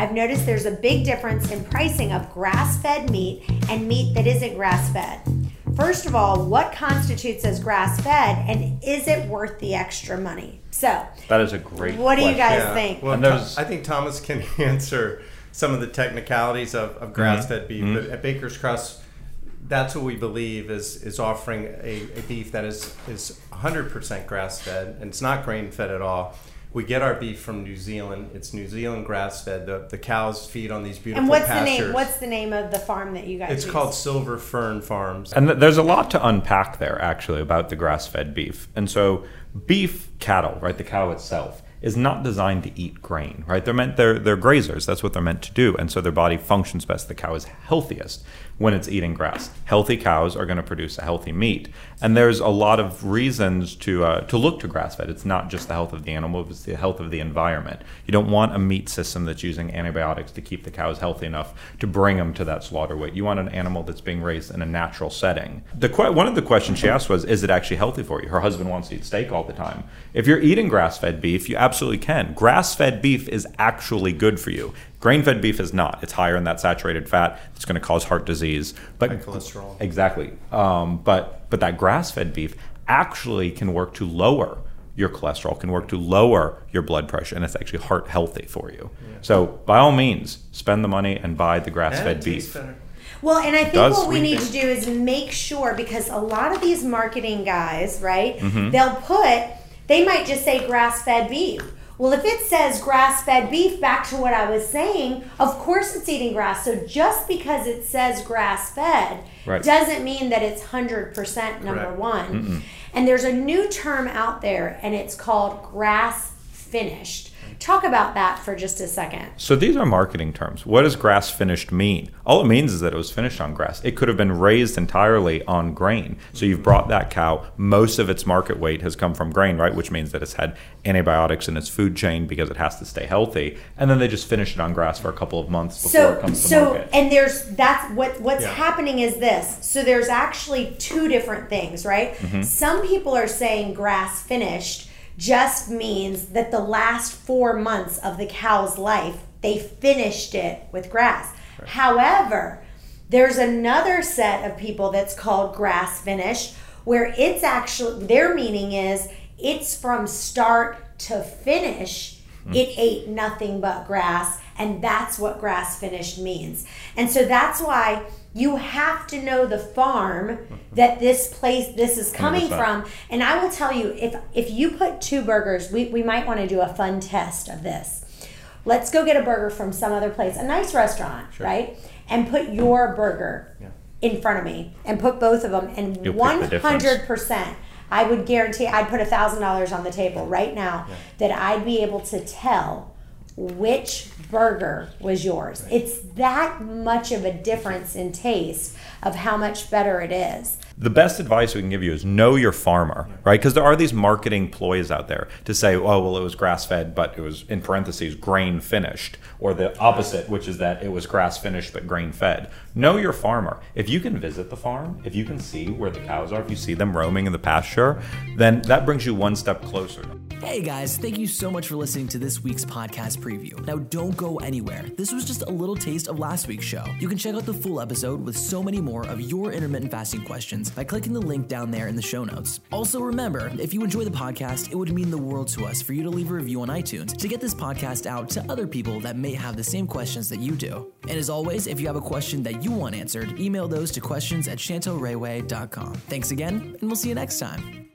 I've noticed there's a big difference in pricing of grass-fed meat and meat that isn't grass-fed. First of all, what constitutes as grass-fed, and is it worth the extra money? So that is a great question. What do you guys think? Well, I think Thomas can answer some of the technicalities of grass-fed beef, but at Baker's Crust, that's what we believe is offering a beef that is 100% grass-fed, and it's not grain-fed at all. We get our beef from New Zealand. It's New Zealand grass-fed. The cows feed on these beautiful pastures. And what's the name of the farm that you guys use? It's called Silver Fern Farms. And there's a lot to unpack there, actually, about the grass-fed beef. And so beef cattle, right, the cow itself, is not designed to eat grain, right? They're grazers. That's what they're meant to do. And so their body functions best. The cow is healthiest when it's eating grass. Healthy cows are going to produce a healthy meat. And there's a lot of reasons to look to grass-fed. It's not just the health of the animal, it's the health of the environment. You don't want a meat system that's using antibiotics to keep the cows healthy enough to bring them to that slaughter weight. You want an animal that's being raised in a natural setting. One of the questions she asked was, is it actually healthy for you? Her husband wants to eat steak all the time. If you're eating grass-fed beef, you absolutely can. Grass-fed beef is actually good for you. Grain-fed beef is not. It's higher in that saturated fat. It's going to cause heart disease. But high cholesterol. Exactly. But that grass-fed beef actually can work to lower your cholesterol, can work to lower your blood pressure, and it's actually heart healthy for you. Yeah. So by all means, spend the money and buy the grass-fed beef. Well, and I think what we need to do is make sure, because a lot of these marketing guys, right, they might just say grass-fed beef. Well, if it says grass-fed beef, back to what I was saying, of course it's eating grass. So just because it says grass-fed doesn't mean that it's 100% number one. And there's a new term out there, and it's called grass-finished. Talk about that for just a second. So these are marketing terms. What does grass-finished mean? All it means is that it was finished on grass. It could have been raised entirely on grain. So you've brought that cow, most of its market weight has come from grain, right? Which means that it's had antibiotics in its food chain because it has to stay healthy. And then they just finish it on grass for a couple of months before it comes to market. And what's happening is this. So there's actually two different things, right? Some people are saying grass-finished just means that the last 4 months of the cow's life, they finished it with grass. Right. However, there's another set of people that's called grass finished, where it's actually, their meaning is it's from start to finish, it ate nothing but grass, and that's what grass finished means. And so that's why you have to know the farm that this is coming from. And I will tell you, if you put two burgers, we might want to do a fun test of this. Let's go get a burger from some other place, a nice restaurant, right? And put your burger in front of me and put both of them, and you'll 100%. I would guarantee I'd put $1,000 on the table right now that I'd be able to tell which burger was yours. It's that much of a difference in taste of how much better it is. The best advice we can give you is know your farmer, right? Because there are these marketing ploys out there to say, oh, well, it was grass-fed, but it was, in parentheses, grain-finished, or the opposite, which is that it was grass-finished but grain-fed. Know your farmer. If you can visit the farm, if you can see where the cows are, if you see them roaming in the pasture, then that brings you one step closer. Hey guys, thank you so much for listening to this week's podcast preview. Now don't go anywhere. This was just a little taste of last week's show. You can check out the full episode with so many more of your intermittent fasting questions by clicking the link down there in the show notes. Also remember, if you enjoy the podcast, it would mean the world to us for you to leave a review on iTunes to get this podcast out to other people that may have the same questions that you do. And as always, if you have a question that you want answered, email those to questions@chantelrayway.com. Thanks again, and we'll see you next time.